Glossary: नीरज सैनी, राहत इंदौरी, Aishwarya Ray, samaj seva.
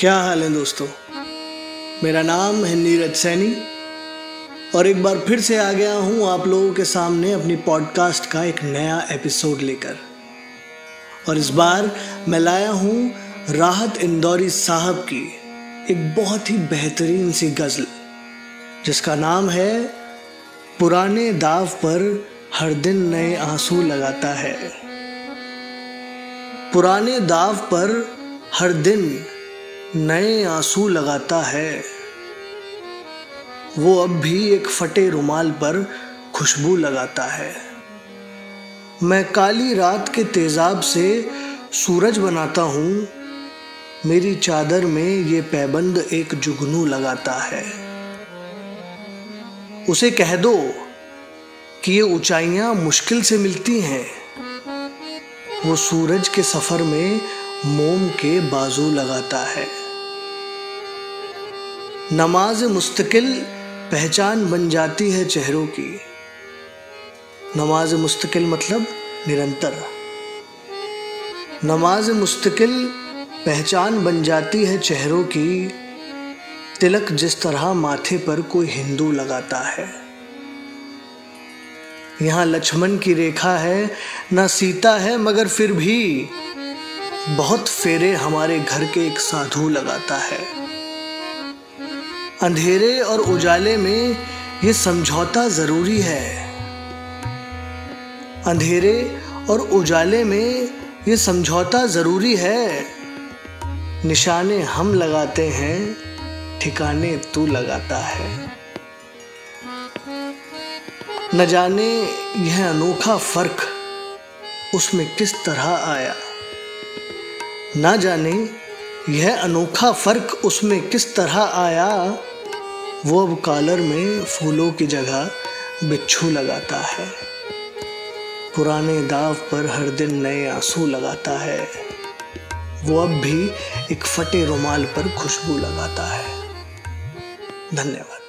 क्या हाल है दोस्तों, मेरा नाम है नीरज सैनी और एक बार फिर से आ गया हूँ आप लोगों के सामने अपनी पॉडकास्ट का एक नया एपिसोड लेकर। और इस बार मैं लाया हूँ राहत इंदौरी साहब की एक बहुत ही बेहतरीन सी गज़ल जिसका नाम है पुराने दाव पर हर दिन नए आंसू लगाता है। पुराने दाव पर हर दिन नए आंसू लगाता है, वो अब भी एक फटे रुमाल पर खुशबू लगाता है। मैं काली रात के तेजाब से सूरज बनाता हूँ, मेरी चादर में ये पैबंद एक जुगनू लगाता है। उसे कह दो कि ये ऊंचाइयां मुश्किल से मिलती हैं, वो सूरज के सफर में मोम के बाजू लगाता है। नमाज मुस्तकिल पहचान बन जाती है चेहरों की। नमाज मुस्तकिल मतलब निरंतर। नमाज मुस्तकिल पहचान बन जाती है चेहरों की, तिलक जिस तरह माथे पर कोई हिंदू लगाता है। यहाँ लक्ष्मण की रेखा है ना सीता है, मगर फिर भी बहुत फेरे हमारे घर के एक साधु लगाता है। अंधेरे और उजाले में ये समझौता जरूरी है। अंधेरे और उजाले में ये समझौता जरूरी है, निशाने हम लगाते हैं, ठिकाने तू लगाता है। न जाने यह अनोखा फर्क उसमें किस तरह आया। न जाने यह अनोखा फर्क उसमें किस तरह आया, वो अब कॉलर में फूलों की जगह बिच्छू लगाता है। पुराने दाव पर हर दिन नए आंसू लगाता है, वो अब भी एक फटे रुमाल पर खुशबू लगाता है। धन्यवाद।